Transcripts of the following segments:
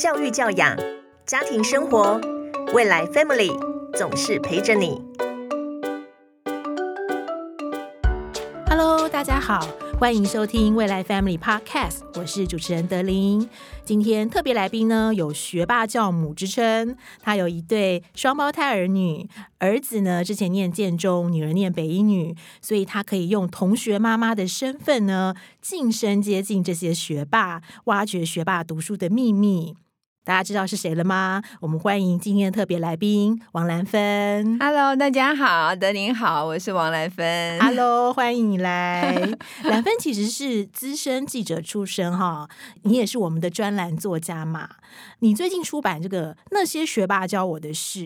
教育教养、家庭生活，未来 Family 总是陪着你。Hello， 大家好，欢迎收听未来 Family Podcast， 我是主持人德琳。今天特别来宾呢有学霸教母之称，他有一对双胞胎儿女，儿子呢之前念建中，女儿念北一女，所以他可以用同学妈妈的身份呢近身接近这些学霸，挖掘学霸读书的秘密。大家知道是谁了吗？我们欢迎今天的特别来宾王兰芬。 Hello， 大家好，德琳好，我是王兰芬。 Hello， 欢迎你来。兰芬其实是资深记者出身哈，你也是我们的专栏作家嘛。你最近出版这个《那些学霸教我的事》，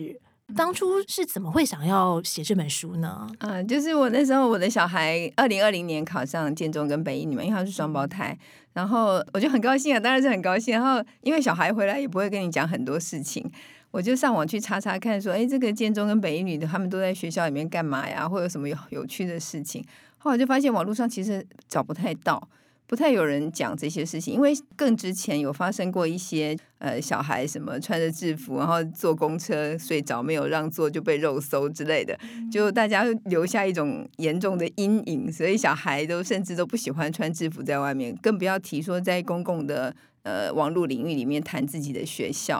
当初是怎么会想要写这本书呢？就是我那时候我的小孩2020年考上建中跟北一女，因为他是双胞胎，然后我就很高兴啊，当然是很高兴。然后因为小孩回来也不会跟你讲很多事情，我就上网去查查看说，哎，这个建中跟北一女他们都在学校里面干嘛呀，或有什么有趣的事情。后来就发现网络上其实找不太到，不太有人讲这些事情，因为更之前有发生过一些小孩什么穿着制服然后坐公车睡着没有让座就被肉搜之类的，就大家留下一种严重的阴影，所以小孩都甚至都不喜欢穿制服在外面，更不要提说在公共的网络领域里面谈自己的学校。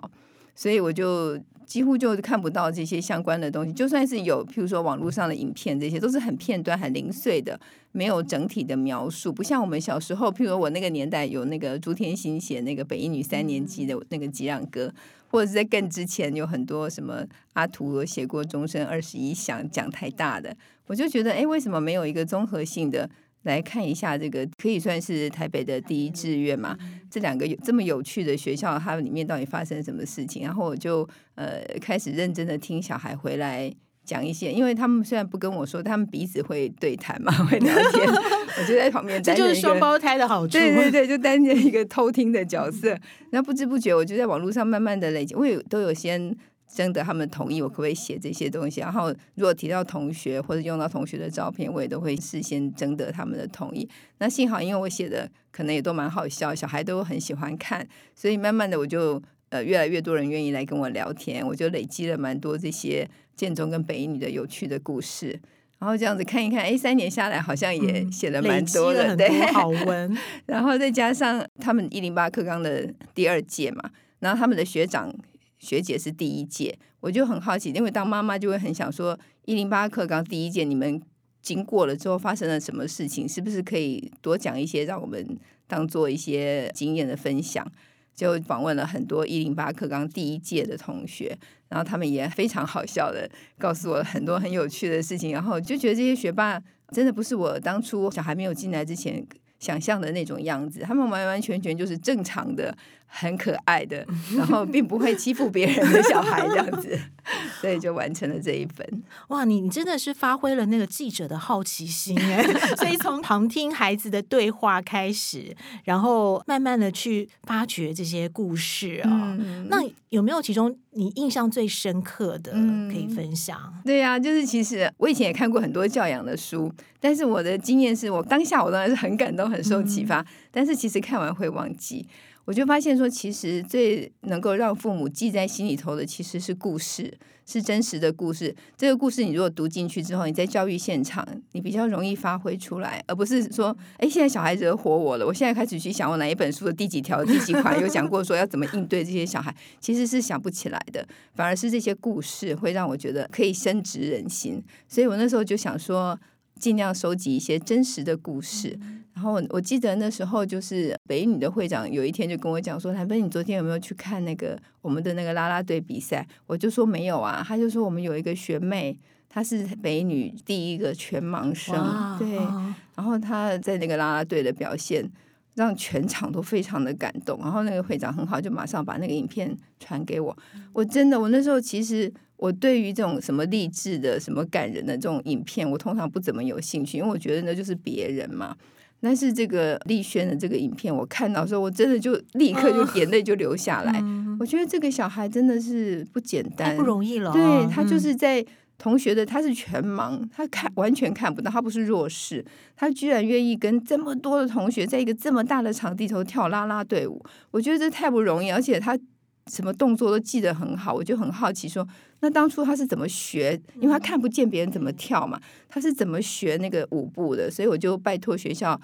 所以我就几乎就看不到这些相关的东西，就算是有譬如说网络上的影片，这些都是很片段很零碎的，没有整体的描述。不像我们小时候，譬如我那个年代有那个朱天心写那个北一女3年级的那个激浪歌，或者是在更之前有很多什么阿图写过终身21响讲台大的。我就觉得哎，为什么没有一个综合性的来看一下这个可以算是台北的第一志愿嘛？这两个这么有趣的学校，它里面到底发生什么事情？然后我就开始认真的听小孩回来讲一些，因为他们虽然不跟我说，他们彼此会对谈嘛，会聊天。我就在旁边担任一个，这就是双胞胎的好处。对对对，就担任一个偷听的角色。然后不知不觉，我就在网络上慢慢的累积，我也都有先征得他们同意我可不可以写这些东西，然后如果提到同学或者用到同学的照片，我也都会事先征得他们的同意。那幸好因为我写的可能也都蛮好笑，小孩都很喜欢看，所以慢慢的我就越来越多人愿意来跟我聊天，我就累积了蛮多这些建中跟北一女的有趣的故事。然后这样子看一看，哎，3年下来好像也写了蛮多的，累积了很多好文。然后再加上他们108课纲的第2届嘛，然后他们的学长学姐是第1届，我就很好奇，因为当妈妈就会很想说108课纲第1届你们经过了之后发生了什么事情，是不是可以多讲一些让我们当做一些经验的分享。就访问了很多108课纲第1届的同学，然后他们也非常好笑的告诉我很多很有趣的事情，然后就觉得这些学霸真的不是我当初小孩没有进来之前想象的那种样子，他们完完全全就是正常的很可爱的，然后并不会欺负别人的小孩这样子。所以就完成了这一本。哇，你真的是发挥了那个记者的好奇心耶。所以从旁听孩子的对话开始，然后慢慢的去发掘这些故事哦。那有没有其中你印象最深刻的可以分享？对啊，就是其实我以前也看过很多教养的书，但是我的经验是我当下我当然是很感动很受启发，但是其实看完会忘记。我就发现说其实最能够让父母记在心里头的其实是故事，是真实的故事。这个故事你如果读进去之后，你在教育现场你比较容易发挥出来，而不是说哎，现在小孩惹火我了，我现在开始去想我哪一本书的第几条第几款有讲过说要怎么应对这些小孩，其实是想不起来的，反而是这些故事会让我觉得可以深植人心。所以我那时候就想说尽量收集一些真实的故事。然后我记得那时候就是北一女的会长有一天就跟我讲说，兰芬你昨天有没有去看那个我们的那个啦啦队比赛？我就说没有啊。他就说我们有一个学妹，她是北一女第1个全盲生，对，然后她在那个啦啦队的表现让全场都非常的感动。然后那个会长很好，就马上把那个影片传给我。我真的，我那时候其实我对于这种什么励志的什么感人的这种影片我通常不怎么有兴趣，因为我觉得那就是别人嘛。但是这个丽轩的这个影片我看到的时候，我真的就立刻就眼泪就流下来。我觉得这个小孩真的是不简单，不容易了。对，他就是在同学的，他是全盲，他完全看不到，他不是弱视，他居然愿意跟这么多的同学在一个这么大的场地头跳啦啦队伍，我觉得这太不容易。而且他什么动作都记得很好，我就很好奇说那当初他是怎么学，因为他看不见别人怎么跳嘛，他是怎么学那个舞步的，所以我就拜托学校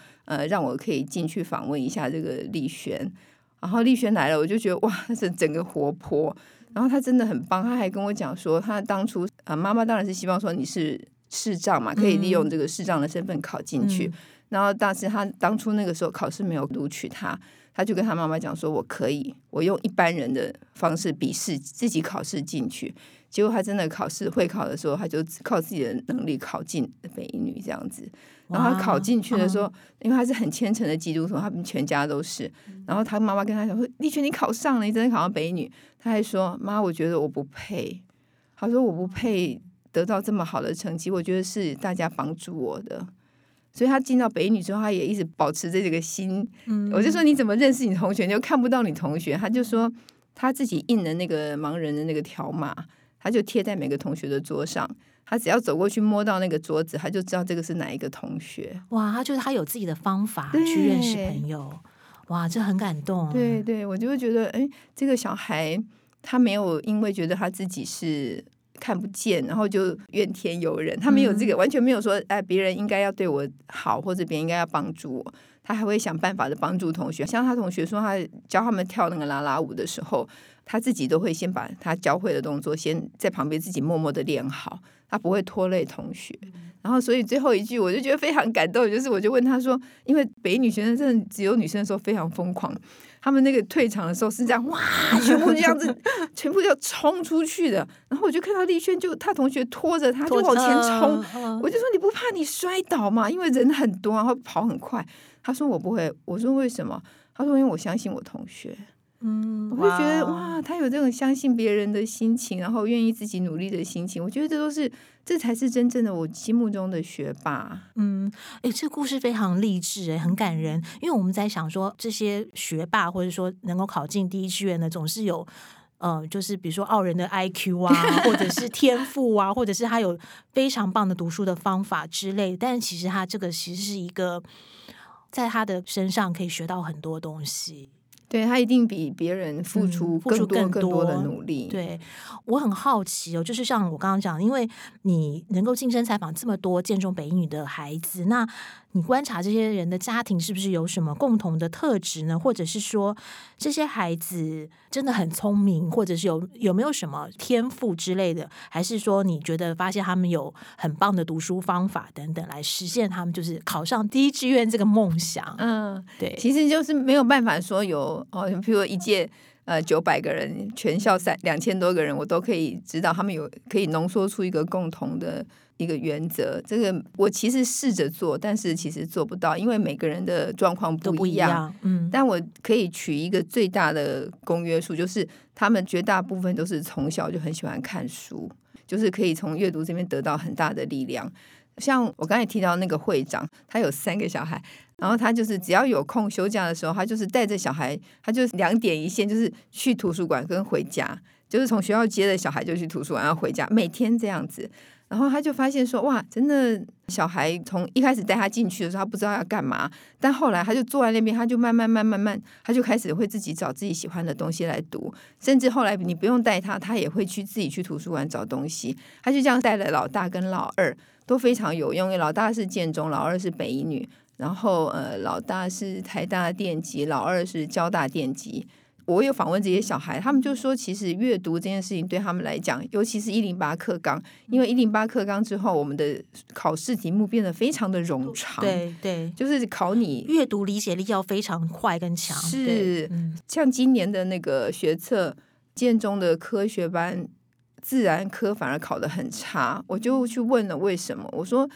让我可以进去访问一下这个丽萱。然后丽萱来了，我就觉得哇，他整个活泼，然后他真的很棒，他还跟我讲说他当初妈妈当然是希望说你是视障嘛，可以利用这个视障的身份考进去，然后但是他当初那个时候考试没有录取他，他就跟他妈妈讲说我可以，我用一般人的方式笔试自己考试进去，结果他真的考试会考的时候他就靠自己的能力考进北一女这样子。然后他考进去的时候，因为他是很虔诚的基督徒，他们全家都是，然后他妈妈跟他讲说丽萱你考上了，你真的考上北一女。他还说妈我觉得我不配，他说我不配得到这么好的成绩，我觉得是大家帮助我的。所以他进到北一女之后，他也一直保持着这个心。我就说你怎么认识你同学，你就看不到你同学。他就说他自己印的那个盲人的那个条码，他就贴在每个同学的桌上，他只要走过去摸到那个桌子，他就知道这个是哪一个同学。哇，他就是他有自己的方法去认识朋友。哇，这很感动。对对，我就会觉得哎，这个小孩他没有因为觉得他自己是看不见然后就怨天尤人，他没有这个，完全没有说哎，别人应该要对我好或者别人应该要帮助我，他还会想办法的帮助同学。像他同学说他教他们跳那个啦啦舞的时候，他自己都会先把他教会的动作先在旁边自己默默的练好，他不会拖累同学。然后所以最后一句我就觉得非常感动，就是我就问他说，因为北一女学生真的只有女生的时候非常疯狂，他们那个退场的时候是这样哇，全部这样子全部就冲出去的。然后我就看到丽萱就他同学拖着他就往前冲，我就说你不怕你摔倒吗？因为人很多然后跑很快。他说我不会。我说为什么？他说因为我相信我同学。我就觉得哇，他有这种相信别人的心情，然后愿意自己努力的心情，我觉得这才是真正的我心目中的学霸。这故事非常励志，很感人。因为我们在想说这些学霸或者说能够考进第一志愿的总是有就是比如说傲人的 IQ 啊或者是天赋啊或者是他有非常棒的读书的方法之类，但其实他这个其实是一个在他的身上可以学到很多东西。对，他一定比别人付出更多的努力。对，我很好奇哦，就是像我刚刚讲，因为你能够近身采访这么多建中北一女的孩子，那你观察这些人的家庭是不是有什么共同的特质呢？或者是说这些孩子真的很聪明，或者是有没有什么天赋之类的？还是说你觉得发现他们有很棒的读书方法等等，来实现他们就是考上第一志愿这个梦想？对，其实就是没有办法说有。比如说一届900个人，全校2000多个人，我都可以知道他们有可以浓缩出一个共同的一个原则。这个我其实试着做，但是其实做不到，因为每个人的状况不一样。但我可以取一个最大的公约数，就是他们绝大部分都是从小就很喜欢看书，就是可以从阅读这边得到很大的力量。像我刚才提到那个会长，他有3个小孩，然后他就是只要有空休假的时候，他就是带着小孩，他就是2点一线，就是去图书馆跟回家，就是从学校接着小孩就去图书馆然后回家，每天这样子。然后他就发现说哇，真的小孩从一开始带他进去的时候他不知道要干嘛，但后来他就坐在那边，他就慢慢他就开始会自己找自己喜欢的东西来读，甚至后来你不用带他，他也会去自己去图书馆找东西。他就这样带了老大跟老2，都非常有用。因为老大是建中，老2是北一女，然后老大是台大电机，老2是交大电机。我有访问这些小孩，他们就说其实阅读这件事情对他们来讲，尤其是108课纲，因为108课纲之后我们的考试题目变得非常的冗长。对，就是考你阅读理解力要非常快跟强。是，像今年的那个学测，建中的科学班自然科反而考得很差。我就去问了为什么，我说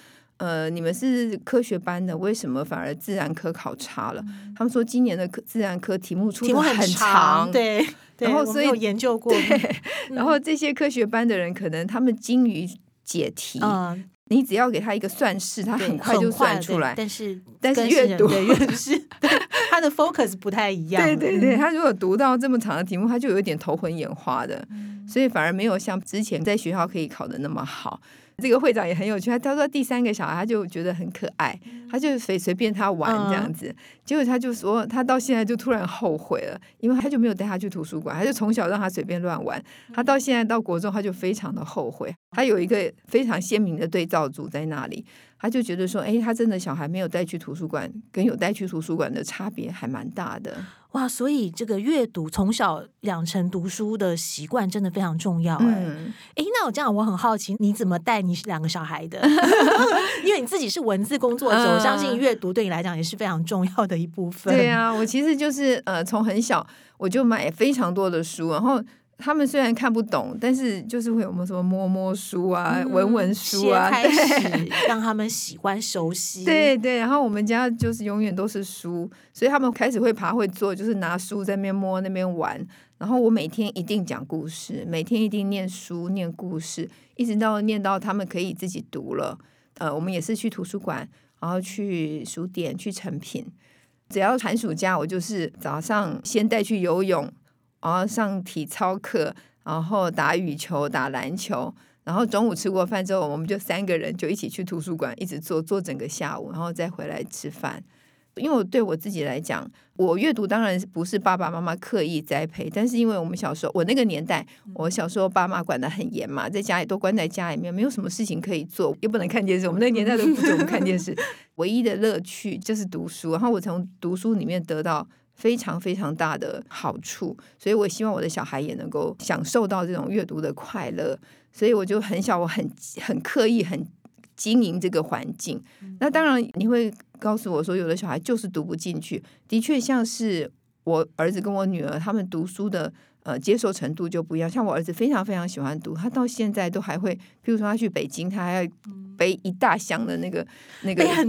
你们是科学班的，为什么反而自然科考差了？他们说今年的自然科题目出得很长，对，然后所以我没有研究过。然后这些科学班的人可能他们精于解题，你只要给他一个算式，他很快就算出来。但是阅读他的 focus 不太一样。对对对，他如果读到这么长的题目，他就有点头昏眼花的，所以反而没有像之前在学校可以考得那么好。这个会长也很有趣，他说第三个小孩他就觉得很可爱，他就随便他玩这样子，结果他就说他到现在就突然后悔了，因为他就没有带他去图书馆，他就从小让他随便乱玩，他到现在到国中他就非常的后悔，他有一个非常鲜明的对照组在那里，他就觉得说他真的小孩没有带去图书馆跟有带去图书馆的差别还蛮大的。哇，所以这个阅读从小养成读书的习惯真的非常重要。那我这样我很好奇，你怎么带你两个小孩的？因为你自己是文字工作者，我相信阅读对你来讲也是非常重要的一部分。对啊，我其实就是从很小我就买非常多的书，然后他们虽然看不懂，但是就是会有什么摸摸书啊、闻闻书啊，开始让他们喜欢熟悉。对对，然后我们家就是永远都是书，所以他们开始会爬会坐，就是拿书在那边摸那边玩。然后我每天一定讲故事，每天一定念书念故事，一直到念到他们可以自己读了。我们也是去图书馆，然后去书店去诚品。只要寒暑假，我就是早上先带去游泳，然后上体操课，然后打羽球打篮球，然后中午吃过饭之后我们就三个人就一起去图书馆，一直坐整个下午，然后再回来吃饭。因为对我自己来讲，我阅读当然不是爸爸妈妈刻意栽培，但是因为我们小时候，我那个年代，我小时候爸妈管得很严嘛，在家里都关在家里面，没有什么事情可以做，又不能看电视，我们那个年代都不准我们看电视，唯一的乐趣就是读书，然后我从读书里面得到非常非常大的好处，所以我希望我的小孩也能够享受到这种阅读的快乐，所以我就很小，我很刻意很经营这个环境。那当然你会告诉我说有的小孩就是读不进去，的确像是我儿子跟我女儿他们读书的接受程度就不一样，像我儿子非常非常喜欢读，他到现在都还会，譬如说他去北京，他还要背一大箱的那个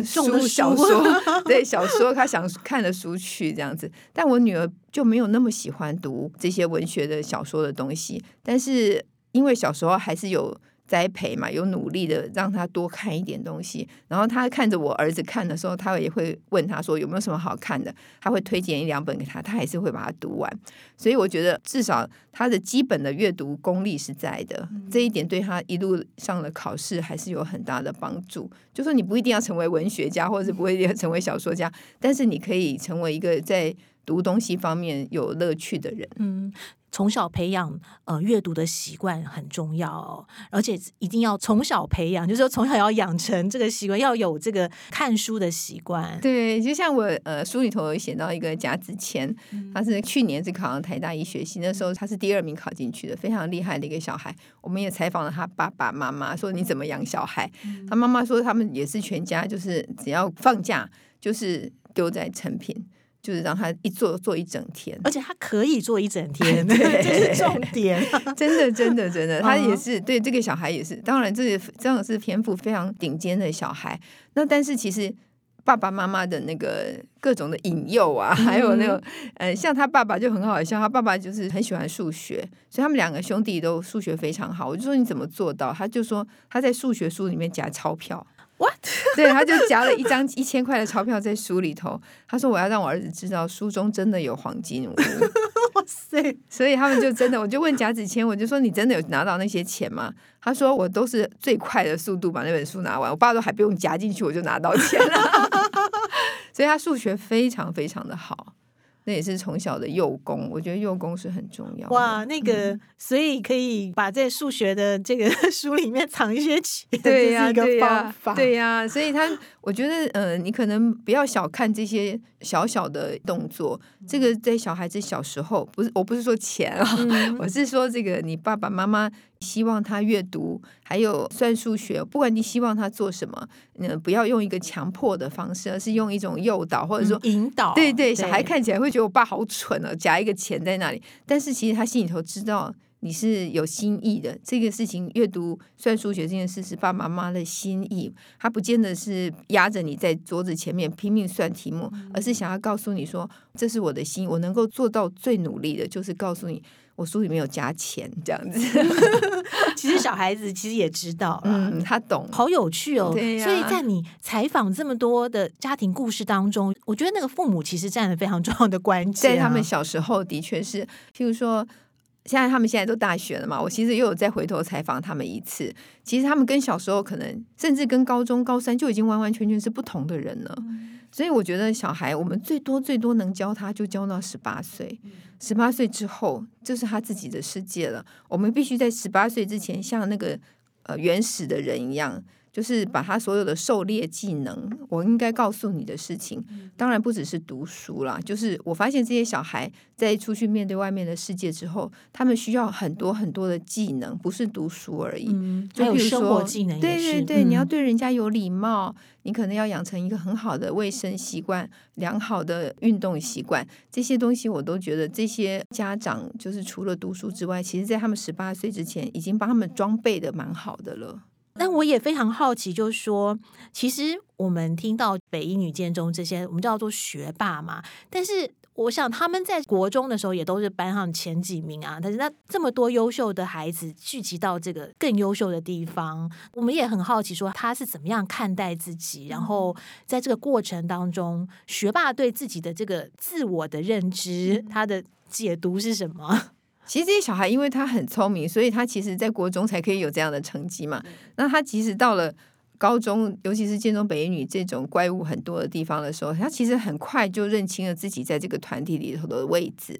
书小说，对小说他想看的书去这样子。但我女儿就没有那么喜欢读这些文学的小说的东西，但是因为小时候还是有栽培嘛，有努力的让他多看一点东西，然后他看着我儿子看的时候，他也会问他说有没有什么好看的，他会推荐一两本给他，他还是会把它读完，所以我觉得至少他的基本的阅读功力是在的，这一点对他一路上的考试还是有很大的帮助。就说你不一定要成为文学家，或者不一定要成为小说家，但是你可以成为一个在读东西方面有乐趣的人。从小培养阅读的习惯很重要哦，而且一定要从小培养，就是说从小要养成这个习惯，要有这个看书的习惯。对，就像我书里头有写到一个贾子谦，他是去年是考上台大医学系，那时候他是第2名考进去的，非常厉害的一个小孩。我们也采访了他爸爸妈妈，说你怎么养小孩？他妈妈说他们也是全家，就是只要放假就是丢在成品。就是让他一坐一整天，而且他可以坐一整天，这是重点。真的他也是对这个小孩也是，当然这样是天赋非常顶尖的小孩。那但是其实爸爸妈妈的那个各种的引诱啊，还有那种像他爸爸就很好笑，他爸爸就是很喜欢数学，所以他们两个兄弟都数学非常好。我就说你怎么做到？他就说他在数学书里面夹钞票。What？ 对，他就夹了一张1000块的钞票在书里头，他说我要让我儿子知道书中真的有黄金屋。哇塞！所以他们就真的，我就问贾子谦，我就说你真的有拿到那些钱吗？他说我都是最快的速度把那本书拿完，我爸都还不用夹进去我就拿到钱了。所以他数学非常非常的好，那也是从小的幼功，我觉得幼功是很重要的。哇，那个所以可以把在数学的这个书里面藏一些钱，对呀、啊、这是一个方法。对呀，所以他我觉得你可能不要小看这些小小的动作，这个在小孩子小时候，不是我不是说钱啊，我是说这个你爸爸妈妈希望他阅读还有算数学，不管你希望他做什么，不要用一个强迫的方式，而是用一种诱导或者说引导。对，小孩看起来会觉得我爸好蠢哦，夹一个钱在那里，但是其实他心里头知道你是有心意的，这个事情阅读算数学这件事是爸爸妈妈的心意，他不见得是压着你在桌子前面拼命算题目，而是想要告诉你说这是我的心，我能够做到最努力的就是告诉你我书里面有加钱这样子其实小孩子其实也知道啦、他懂，好有趣哦、啊、所以在你采访这么多的家庭故事当中，我觉得那个父母其实占了非常重要的关键、在他们小时候的确是，譬如说现在他们现在都大学了嘛，我其实又有再回头采访他们一次，其实他们跟小时候可能甚至跟高中高三就已经完完全全是不同的人了、所以我觉得小孩我们最多能教他就教到18岁，18岁之后就是他自己的世界了，我们必须在18岁之前像那个原始的人一样，就是把他所有的狩猎技能，我应该告诉你的事情，当然不只是读书啦，就是我发现这些小孩在出去面对外面的世界之后，他们需要很多很多的技能，不是读书而已、就比如说还有生活技能也是，对，你要对人家有礼貌，你可能要养成一个很好的卫生习惯，良好的运动习惯，这些东西我都觉得这些家长就是除了读书之外，其实在他们18岁之前已经帮他们装备的蛮好的了。但我也非常好奇，就是说其实我们听到北一女建中这些我们叫做学霸嘛，但是我想他们在国中的时候也都是班上前几名啊，但是那这么多优秀的孩子聚集到这个更优秀的地方，我们也很好奇说他是怎么样看待自己，然后在这个过程当中学霸对自己的这个自我的认知，他的解读是什么。其实这些小孩因为他很聪明，所以他其实在国中才可以有这样的成绩嘛。那他其实到了高中，尤其是建中北一女这种怪物很多的地方的时候，他其实很快就认清了自己在这个团体里头的位置、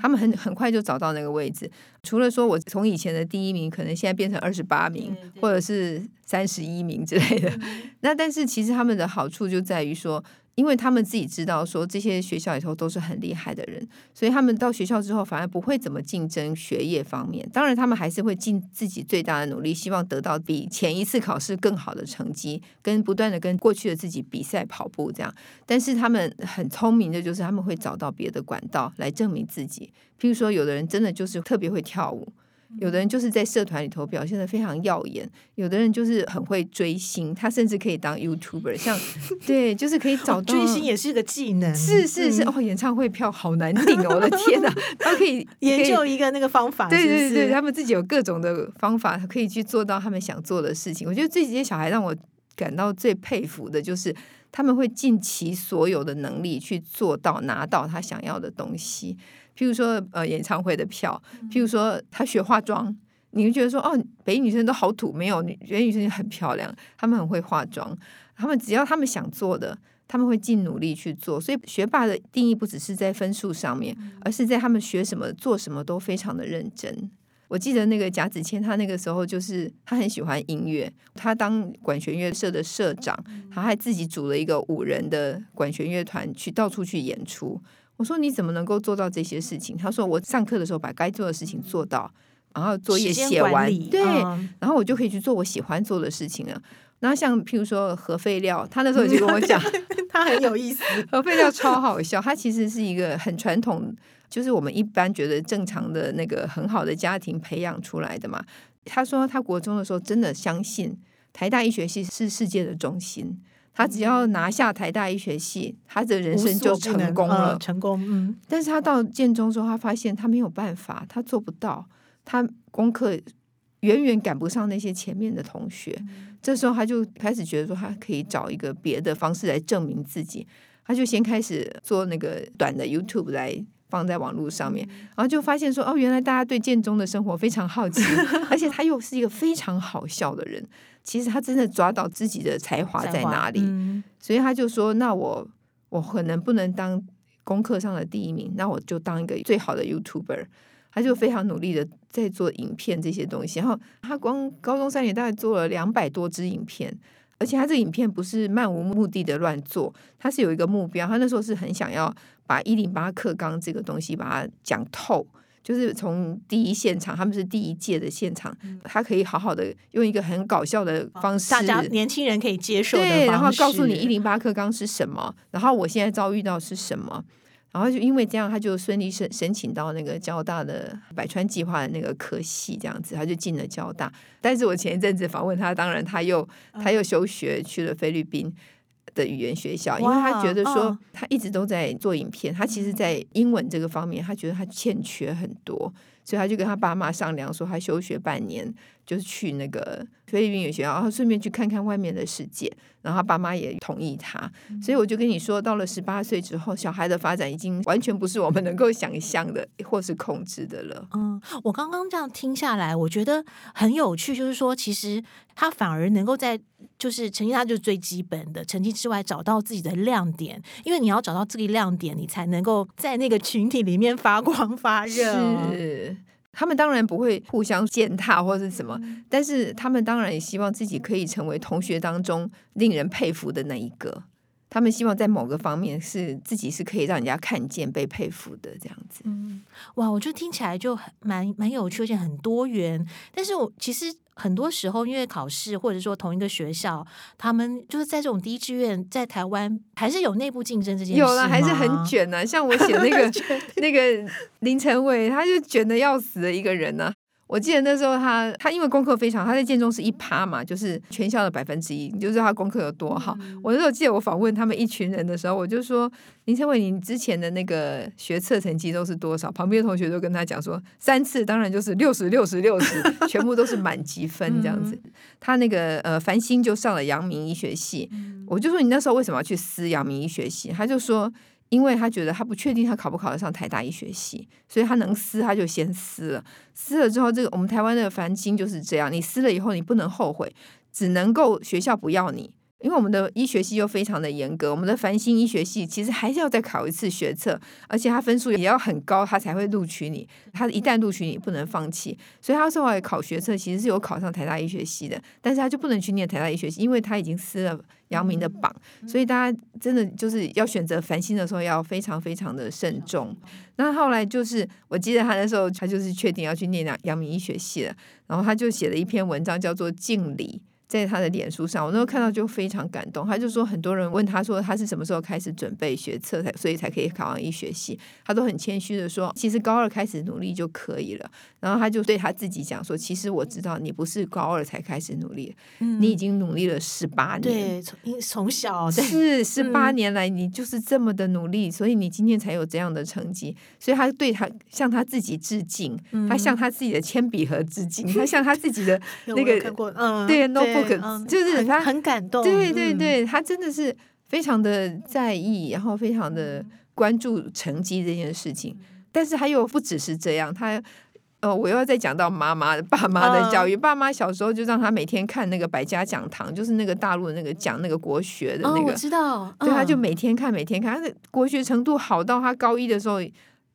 他们很快就找到那个位置，除了说我从以前的第1名可能现在变成28名、或者是31名之类的、那但是其实他们的好处就在于说，因为他们自己知道说这些学校里头都是很厉害的人，所以他们到学校之后反而不会怎么竞争学业方面，当然他们还是会尽自己最大的努力，希望得到比前一次考试更好的成绩，跟不断的跟过去的自己比赛跑步这样，但是他们很聪明的就是他们会找到别的管道来证明自己，譬如说有的人真的就是特别会跳舞，有的人就是在社团里头表现得非常耀眼，有的人就是很会追星，他甚至可以当 YouTuber， 像对，就是可以找到、追星也是个技能，是、演唱会票好难订哦，我的天哪、他可以研究一个那个方法，对，他们自己有各种的方法可以去做到他们想做的事情。我觉得这些小孩让我感到最佩服的就是他们会尽其所有的能力去做到拿到他想要的东西，譬如说演唱会的票，譬如说他学化妆，你会觉得说哦，北一女生都好土，没有，北一女生很漂亮，他们很会化妆，他们只要他们想做的他们会尽努力去做，所以学霸的定义不只是在分数上面，而是在他们学什么做什么都非常的认真。我记得那个贾子谦，他那个时候就是他很喜欢音乐，他当管弦乐社的社长，他还自己组了一个5人的管弦乐团去到处去演出。我说你怎么能够做到这些事情？他说我上课的时候把该做的事情做到，然后作业写完，对，然后我就可以去做我喜欢做的事情了。然后像譬如说核废料，他那时候就跟我讲他很有意思，核废料超好笑，他其实是一个很传统，就是我们一般觉得正常的那个很好的家庭培养出来的嘛。他说他国中的时候真的相信台大医学系是世界的中心，他只要拿下台大医学系，他的人生就成功了、成功、但是他到建中之后，他发现他没有办法，他做不到，他功课远远赶不上那些前面的同学、这时候他就开始觉得说他可以找一个别的方式来证明自己，他就先开始做那个短的 YouTube 来放在网络上面，然后就发现说哦，原来大家对建中的生活非常好奇而且他又是一个非常好笑的人，其实他真的抓到自己的才华在哪里、所以他就说那我可能不能当功课上的第1名，那我就当一个最好的 YouTuber， 他就非常努力的在做影片这些东西，然后他光高中3年大概做了200多支影片，而且他这个影片不是漫无目的的乱做，他是有一个目标，他那时候是很想要把108课纲这个东西把它讲透，就是从第一现场，他们是第1届的现场，他可以好好的用一个很搞笑的方式，大家年轻人可以接受的方式，对，然后告诉你108课纲是什么，然后我现在遭遇到是什么，然后就因为这样，他就顺利申请到那个交大的百川计划的那个科系，这样子他就进了交大。但是我前一阵子访问他，当然他又休学去了菲律宾的语言学校，因为他觉得说他一直都在做影片，他其实在英文这个方面他觉得他欠缺很多，所以他就跟他爸妈商量说他休学半年就是去那个菲律宾语言学校，然后顺便去看看外面的世界，然后他爸妈也同意他。所以我就跟你说，到了18岁之后，小孩的发展已经完全不是我们能够想象的或是控制的了。我刚刚这样听下来，我觉得很有趣，就是说其实他反而能够在就是成绩，他就是最基本的成绩之外找到自己的亮点，因为你要找到自己亮点，你才能够在那个群体里面发光发热。是，他们当然不会互相践踏或是什么，但是他们当然也希望自己可以成为同学当中令人佩服的那一个，他们希望在某个方面是自己是可以让人家看见被佩服的这样子。哇，我觉得听起来就蛮有趣，而且很多元。但是我其实很多时候因为考试或者说同一个学校，他们就是在这种第一志愿在台湾还是有内部竞争这件事吗？有啦，还是很卷啊。像我写那个林成伟，他就卷得要死的一个人啊。我记得那时候他因为功课非常，他在建中是1%嘛，就是全校的1%，就是他功课有多好。我那时候记得我访问他们一群人的时候，我就说林成伟，你之前的那个学测成绩都是多少？旁边的同学都跟他讲说3次当然就是60 60 60，全部都是满级分这样子。他那个繁星就上了阳明医学系，我就说你那时候为什么要去撕阳明医学系？他就说因为他觉得他不确定他考不考得上台大医学系，所以他能撕他就先撕了。撕了之后，这个我们台湾的繁星就是这样，你撕了以后你不能后悔，只能够学校不要你，因为我们的医学系又非常的严格，我们的繁星医学系其实还是要再考一次学测，而且他分数也要很高他才会录取你，他一旦录取你不能放弃。所以他后来考学测其实是有考上台大医学系的，但是他就不能去念台大医学系，因为他已经撕了阳明的榜。所以大家真的就是要选择繁星的时候要非常非常的慎重。那后来就是我记得他那时候他就是确定要去念阳明医学系了，然后他就写了一篇文章叫做敬礼，在他的脸书上，我那时候看到就非常感动。他就说很多人问他说他是什么时候开始准备学测所以才可以考上医学系，他都很谦虚的说其实高二开始努力就可以了。然后他就对他自己讲说，其实我知道你不是高二才开始努力，你已经努力了18年，对，从小是18年来你就是这么的努力，所以你今天才有这样的成绩。所以他对他向他自己致敬，他向他自己的铅笔盒致敬，他向他自己的那个对 notebook，就是他 很感动。对对对，他真的是非常的在意，然后非常的关注成绩这件事情。但是他又不只是这样，他我又要再讲到爸妈的教育。爸妈小时候就让他每天看那个百家讲堂，就是那个大陆的那个讲那个国学的那个，我知道。对，他就每天看，他的国学程度好到他高一的时候，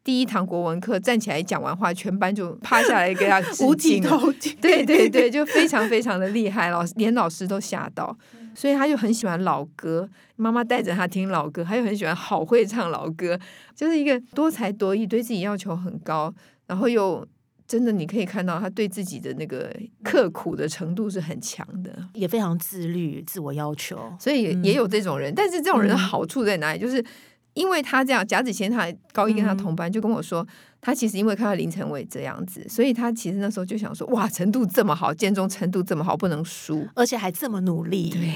第一堂国文课站起来讲完话，全班就趴下来给他致敬。五体投地。对对对，就非常非常的厉害，连老师都吓到。所以他就很喜欢老歌，妈妈带着他听老歌，他又很喜欢，好会唱老歌，就是一个多才多艺，对自己要求很高，然后又真的你可以看到他对自己的那个刻苦的程度是很强的，也非常自律，自我要求。所以也有这种人，但是这种人的好处在哪里？就是因为他这样，贾子贤他高一跟他同班，就跟我说他其实因为看到林成伟这样子，所以他其实那时候就想说哇，程度这么好，建中程度这么好，不能输，而且还这么努力。对，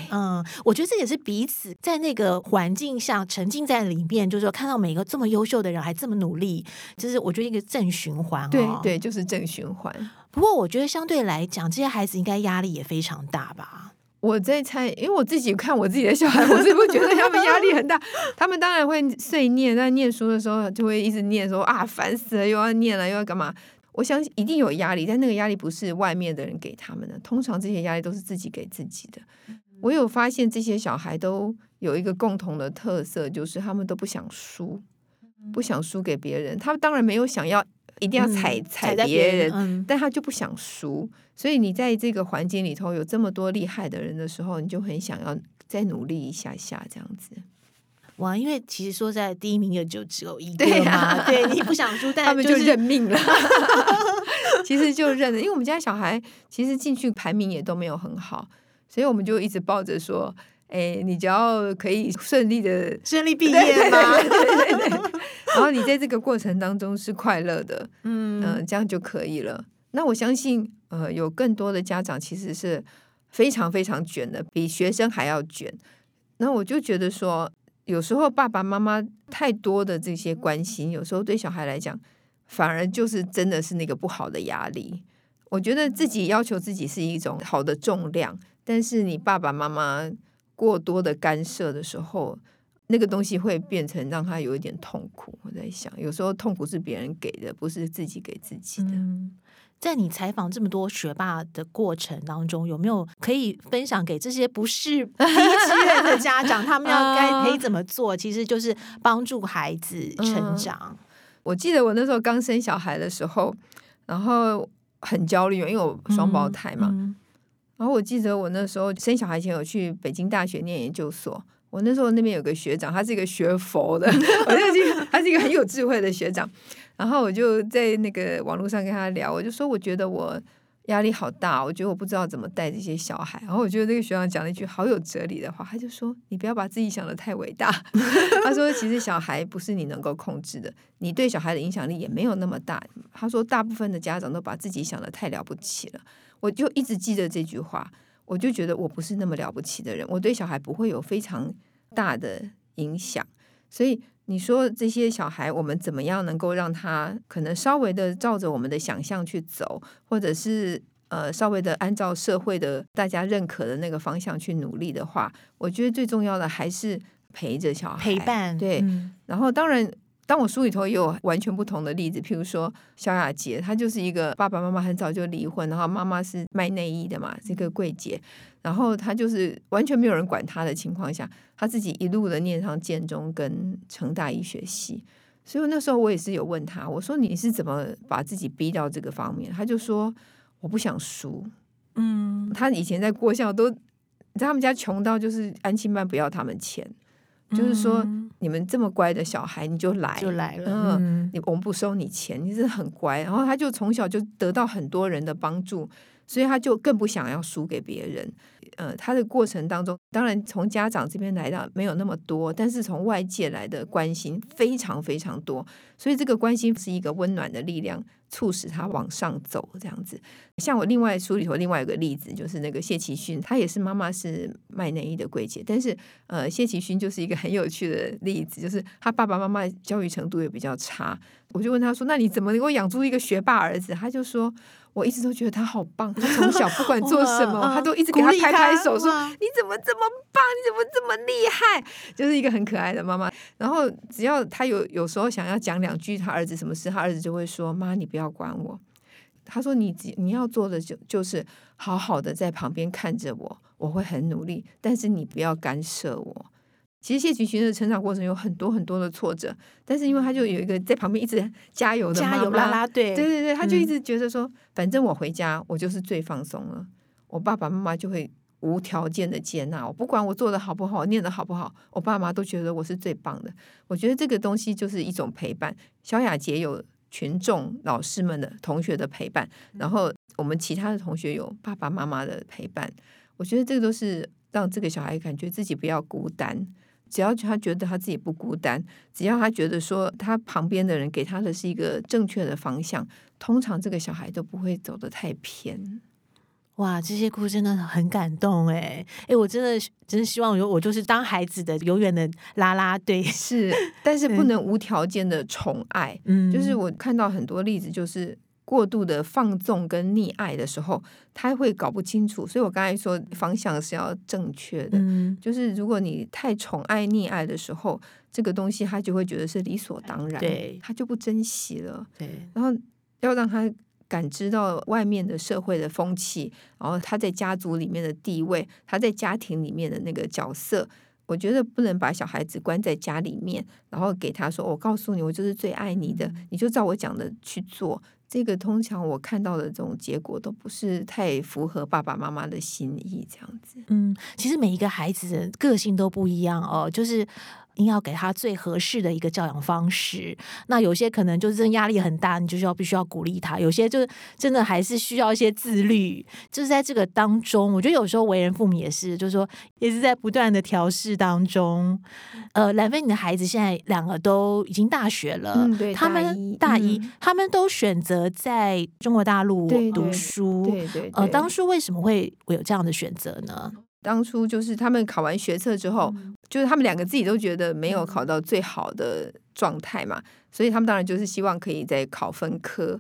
我觉得这也是彼此在那个环境下沉浸在里面，就是说看到每个这么优秀的人还这么努力，就是我觉得一个正循环。对对，就是正循环。不过我觉得相对来讲，这些孩子应该压力也非常大吧。我在猜，因为我自己看我自己的小孩，我是不觉得他们压力很大。他们当然会碎念，在念书的时候就会一直念说啊，烦死了，又要念了，又要干嘛。我想一定有压力，但那个压力不是外面的人给他们的，通常这些压力都是自己给自己的。我有发现这些小孩都有一个共同的特色，就是他们都不想输给别人。他们当然没有想要一定要踩别人，但他就不想输。所以你在这个环境里头有这么多厉害的人的时候，你就很想要再努力一下下这样子。哇，因为其实说在第一名也就只有一个嘛。对，你不想输，但、就是、他们就认命了。其实就认了，因为我们家小孩其实进去排名也都没有很好，所以我们就一直抱着说你只要可以顺利毕业嘛，对对对对对然后你在这个过程当中是快乐的，这样就可以了。那我相信有更多的家长其实是非常非常卷的，比学生还要卷。那我就觉得说有时候爸爸妈妈太多的这些关心，有时候对小孩来讲反而就是真的是那个不好的压力。我觉得自己要求自己是一种好的重量，但是你爸爸妈妈过多的干涉的时候，那个东西会变成让他有一点痛苦。我在想有时候痛苦是别人给的，不是自己给自己的。在你采访这么多学霸的过程当中，有没有可以分享给这些不是第一志愿的家长他们要该可以怎么做？其实就是帮助孩子成长。我记得我那时候刚生小孩的时候，然后很焦虑，因为我双胞胎嘛。然后我记得我那时候生小孩前有去北京大学念研究所，我那时候那边有个学长，他是一个学佛的他是一个很有智慧的学长。然后我就在那个网络上跟他聊，我就说我觉得我压力好大，我觉得我不知道怎么带这些小孩。然后我觉得那个学长讲了一句好有哲理的话，他就说你不要把自己想得太伟大他说其实小孩不是你能够控制的，你对小孩的影响力也没有那么大。他说大部分的家长都把自己想得太了不起了。我就一直记得这句话，我就觉得我不是那么了不起的人，我对小孩不会有非常大的影响。所以你说这些小孩我们怎么样能够让他可能稍微的照着我们的想象去走，或者是稍微的按照社会的大家认可的那个方向去努力的话，我觉得最重要的还是陪着小孩，陪伴。对，然后当然当我书里头也有完全不同的例子，譬如说萧亚杰，她就是一个爸爸妈妈很早就离婚，然后妈妈是卖内衣的嘛，这个柜姐，然后她就是完全没有人管她的情况下，她自己一路的念上建中跟成大医学系。所以那时候我也是有问她，我说你是怎么把自己逼到这个方面？她就说我不想输。她以前在国校都，你知道他们家穷到就是安亲班不要他们钱，就是说你们这么乖的小孩你就来了，我们不收你钱，你真的很乖。然后他就从小就得到很多人的帮助，所以他就更不想要输给别人。他的过程当中当然从家长这边来的没有那么多，但是从外界来的关心非常非常多，所以这个关心是一个温暖的力量，促使他往上走这样子。像我另外书里头另外有个例子，就是那个谢其勋，他也是妈妈是卖内衣的柜姐，但是谢其勋就是一个很有趣的例子，就是他爸爸妈妈教育程度也比较差。我就问他说那你怎么能够养出一个学霸儿子？他就说我一直都觉得他好棒，他从小不管做什么他都一直给他拍拍手说你怎么这么棒，你怎么这么厉害，就是一个很可爱的妈妈。然后只要他有时候想要讲两句他儿子什么事，他儿子就会说妈你不要管我，他说你要做的就是好好的在旁边看着我，我会很努力，但是你不要干涉我。其实谢其勋的成长过程有很多很多的挫折，但是因为他就有一个在旁边一直加油的妈妈，加油啦啦队，对对对，他就一直觉得说反正我回家我就是最放松了，我爸爸妈妈就会无条件的接纳我，不管我做的好不好，我念的好不好，我爸妈都觉得我是最棒的。我觉得这个东西就是一种陪伴。萧亚杰有群众老师们的同学的陪伴，然后我们其他的同学有爸爸妈妈的陪伴，我觉得这个都是让这个小孩感觉自己不要孤单。只要他觉得他自己不孤单，只要他觉得说他旁边的人给他的是一个正确的方向，通常这个小孩都不会走得太偏。哇，这些故事真的很感动耶。我真的希望我就是当孩子的永远的啦啦队，是，但是不能无条件的宠爱。就是我看到很多例子，就是过度的放纵跟溺爱的时候他会搞不清楚，所以我刚才说方向是要正确的。就是如果你太宠爱溺爱的时候，这个东西他就会觉得是理所当然，对，他就不珍惜了。对，然后要让他感知到外面的社会的风气，然后他在家族里面的地位，他在家庭里面的那个角色。我觉得不能把小孩子关在家里面，然后给他说我告诉你我就是最爱你的，你就照我讲的去做。这个通常我看到的这种结果都不是太符合爸爸妈妈的心意这样子。其实每一个孩子的个性都不一样哦，就是应该要给他最合适的一个教养方式。那有些可能就是真的压力很大，你就是要必须要鼓励他，有些就真的还是需要一些自律。就是在这个当中，我觉得有时候为人父母也是，就是说也是在不断的调试当中。兰芬，你的孩子现在两个都已经大学了，对，他们大一、他们都选择在中国大陆读书，对，当初为什么会有这样的选择呢？当初就是他们考完学测之后，就是他们两个自己都觉得没有考到最好的状态嘛，所以他们当然就是希望可以再考分科。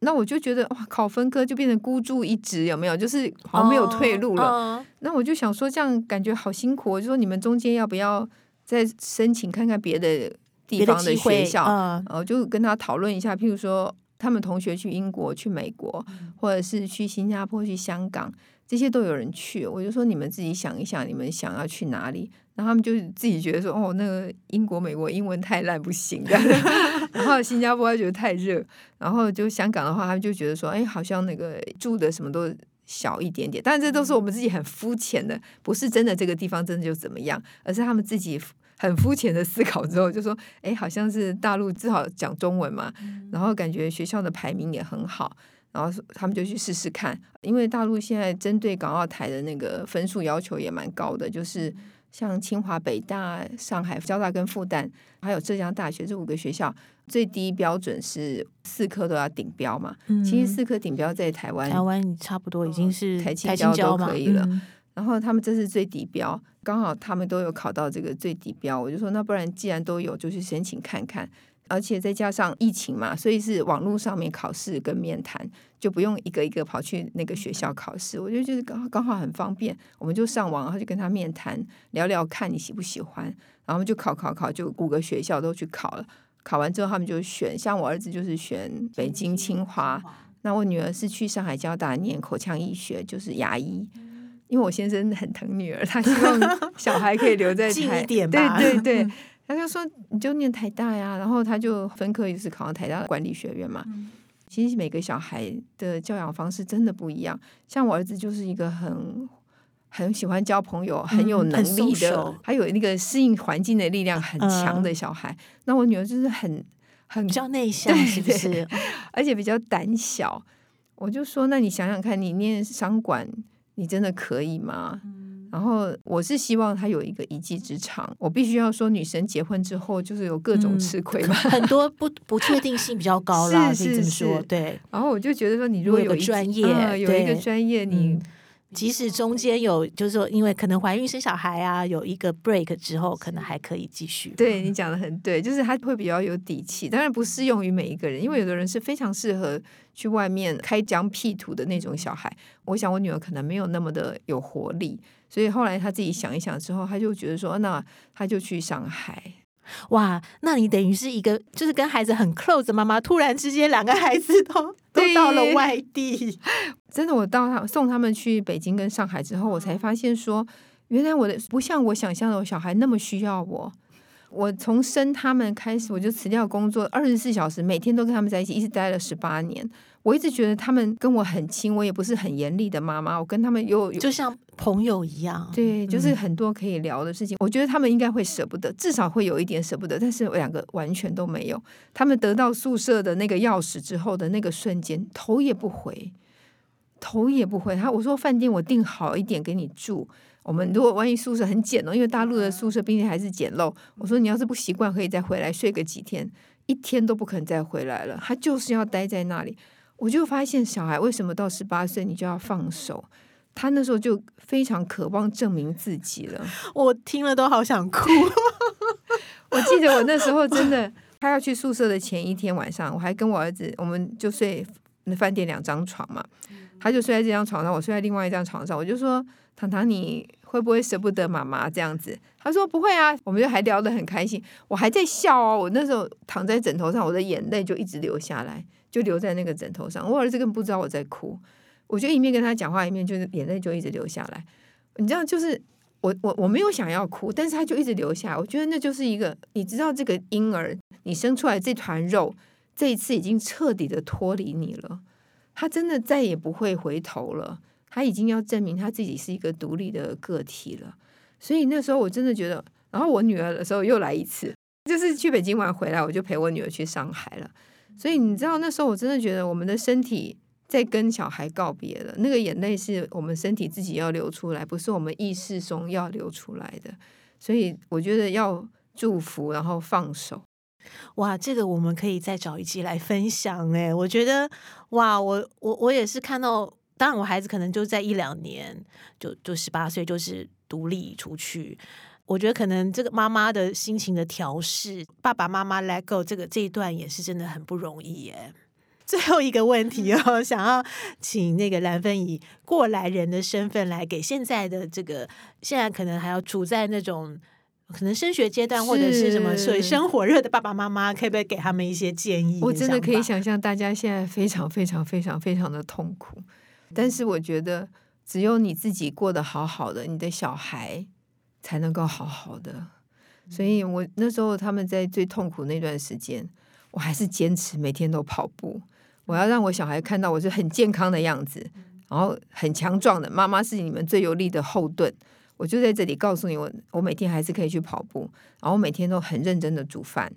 那我就觉得哇，考分科就变成孤注一掷，有没有？就是好像没有退路了。那我就想说，这样感觉好辛苦。我就说你们中间要不要再申请看看别的地方的学校？就跟他讨论一下，譬如说他们同学去英国、去美国，或者是去新加坡、去香港。这些都有人去，我就说你们自己想一想，你们想要去哪里？然后他们就自己觉得说，哦，那个英国、美国英文太烂不行的，然后新加坡他觉得太热，然后就香港的话，他们就觉得说，哎，好像那个住的什么都小一点点。但这都是我们自己很肤浅的，不是真的这个地方真的就怎么样，而是他们自己很肤浅的思考之后，就说，哎，好像是大陆至少讲中文嘛，然后感觉学校的排名也很好。然后他们就去试试看，因为大陆现在针对港澳台的那个分数要求也蛮高的，就是像清华、北大、上海交大跟复旦，还有浙江大学这5个学校，最低标准是4科都要顶标嘛。其实4科顶标在台湾差不多已经是台清交都可以了。然后他们这是最低标，刚好他们都有考到这个最低标，我就说那不然既然都有，就去申请看看。而且再加上疫情嘛，所以是网络上面考试跟面谈，就不用一个一个跑去那个学校考试。我就觉得刚好很方便，我们就上网，然后就跟他面谈，聊聊看你喜不喜欢，然后就考，就5个学校都去考了。考完之后他们就选，像我儿子就是选北京清华，那我女儿是去上海交大念口腔医学，就是牙医。因为我先生很疼女儿，他希望小孩可以留在台近一点吧，对。他就说你就念台大呀，然后他就分科就是考到台大管理学院嘛。其实每个小孩的教养方式真的不一样，像我儿子就是一个很喜欢交朋友，很有能力的，还有那个适应环境的力量很强的小孩。那我女儿就是很比较内向，是不是？而且比较胆小。我就说那你想想看，你念商管你真的可以吗？然后我是希望她有一个一技之长。我必须要说，女生结婚之后就是有各种吃亏嘛，很多不确定性比较高啦，是对。然后我就觉得说，你如果有一个专业，有一个专业，你即使中间有，就是说，因为可能怀孕生小孩啊，有一个 break 之后，可能还可以继续。对，你讲的很对，就是她会比较有底气。当然不适用于每一个人，因为有的人是非常适合去外面开疆辟土的那种小孩。我想我女儿可能没有那么的有活力。所以后来他自己想一想之后，他就觉得说，那他就去上海。哇，那你等于是一个就是跟孩子很 close 的妈妈，突然之间两个孩子都到了外地。真的，我送他们去北京跟上海之后，我才发现说，原来我的不像我想象的，我小孩那么需要我。我从生他们开始，我就辞掉工作，24小时每天都跟他们在一起，一直待了18年。我一直觉得他们跟我很亲，我也不是很严厉的妈妈，我跟他们有就像朋友一样，对，就是很多可以聊的事情。我觉得他们应该会舍不得，至少会有一点舍不得，但是两个完全都没有。他们得到宿舍的那个钥匙之后的那个瞬间，头也不回。我说饭店我订好一点给你住，我们如果万一宿舍很简陋，因为大陆的宿舍毕竟还是简陋，我说你要是不习惯可以再回来睡个几天，一天都不肯再回来了，他就是要待在那里。我就发现小孩为什么到18岁你就要放手，他那时候就非常渴望证明自己了。我听了都好想哭。我记得我那时候真的，他要去宿舍的前一天晚上，我还跟我儿子，我们就睡饭店2张床嘛，他就睡在这张床上，我睡在另外一张床上。我就说唐唐你会不会舍不得妈妈这样子？他说不会啊，我们就还聊得很开心，我还在笑哦。我那时候躺在枕头上，我的眼泪就一直流下来，就留在那个枕头上。我儿子根本不知道我在哭，我就一面跟他讲话，一面就是眼泪就一直流下来。你知道，就是我没有想要哭，但是他就一直流下来。我觉得那就是一个，你知道这个婴儿，你生出来这团肉，这一次已经彻底的脱离你了，他真的再也不会回头了，他已经要证明他自己是一个独立的个体了。所以那时候我真的觉得，然后我女儿的时候又来一次，就是去北京玩回来我就陪我女儿去上海了。所以你知道那时候我真的觉得我们的身体在跟小孩告别了，那个眼泪是我们身体自己要流出来，不是我们意识中要流出来的。所以我觉得要祝福然后放手。哇，这个我们可以再找一集来分享耶。我觉得哇，我也是看到，当然我孩子可能就在1-2年就18岁就是独立出去，我觉得可能这个妈妈的心情的调试，爸爸妈妈 let go 这一段也是真的很不容易耶。最后一个问题哦，想要请那个兰芬以过来人的身份来给现在的这个现在可能还要处在那种可能升学阶段或者是什么水深火热的爸爸妈妈，可不可以给他们一些建议？我真的可以想象大家现在非常非常非常非常的痛苦，但是我觉得只有你自己过得好好的，你的小孩才能够好好的。所以我那时候他们在最痛苦那段时间，我还是坚持每天都跑步，我要让我小孩看到我是很健康的样子，然后很强壮的，妈妈是你们最有力的后盾。我就在这里告诉你，我每天还是可以去跑步，然后每天都很认真的煮饭，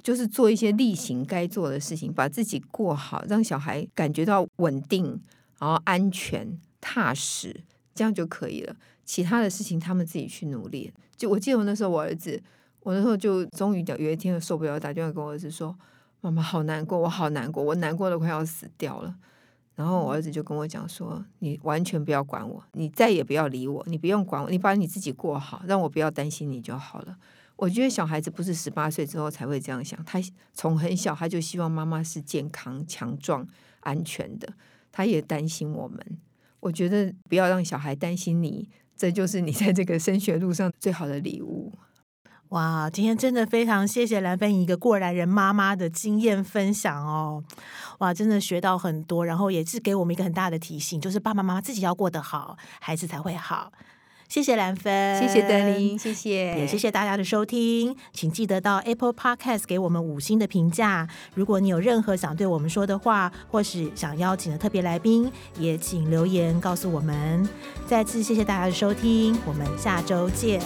就是做一些例行该做的事情，把自己过好，让小孩感觉到稳定，然后安全踏实，这样就可以了。其他的事情他们自己去努力。就我记得我那时候我儿子，我那时候就终于有一天受不了，打电话跟我儿子说，妈妈好难过，我好难过，我难过的快要死掉了。然后我儿子就跟我讲说，你完全不要管我，你再也不要理我，你不用管我，你把你自己过好，让我不要担心你就好了。我觉得小孩子不是18岁之后才会这样想，他从很小他就希望妈妈是健康强壮安全的，他也担心我们。我觉得不要让小孩担心你，这就是你在这个升学路上最好的礼物。哇，今天真的非常谢谢兰芬以一个过来人妈妈的经验分享哦。哇，真的学到很多，然后也是给我们一个很大的提醒，就是爸爸妈妈自己要过得好，孩子才会好。谢谢兰芬，谢谢邓琳，谢谢，也谢谢大家的收听。请记得到 Apple Podcast 给我们5星的评价。如果你有任何想对我们说的话，或是想邀请的特别来宾，也请留言告诉我们。再次谢谢大家的收听，我们下周见。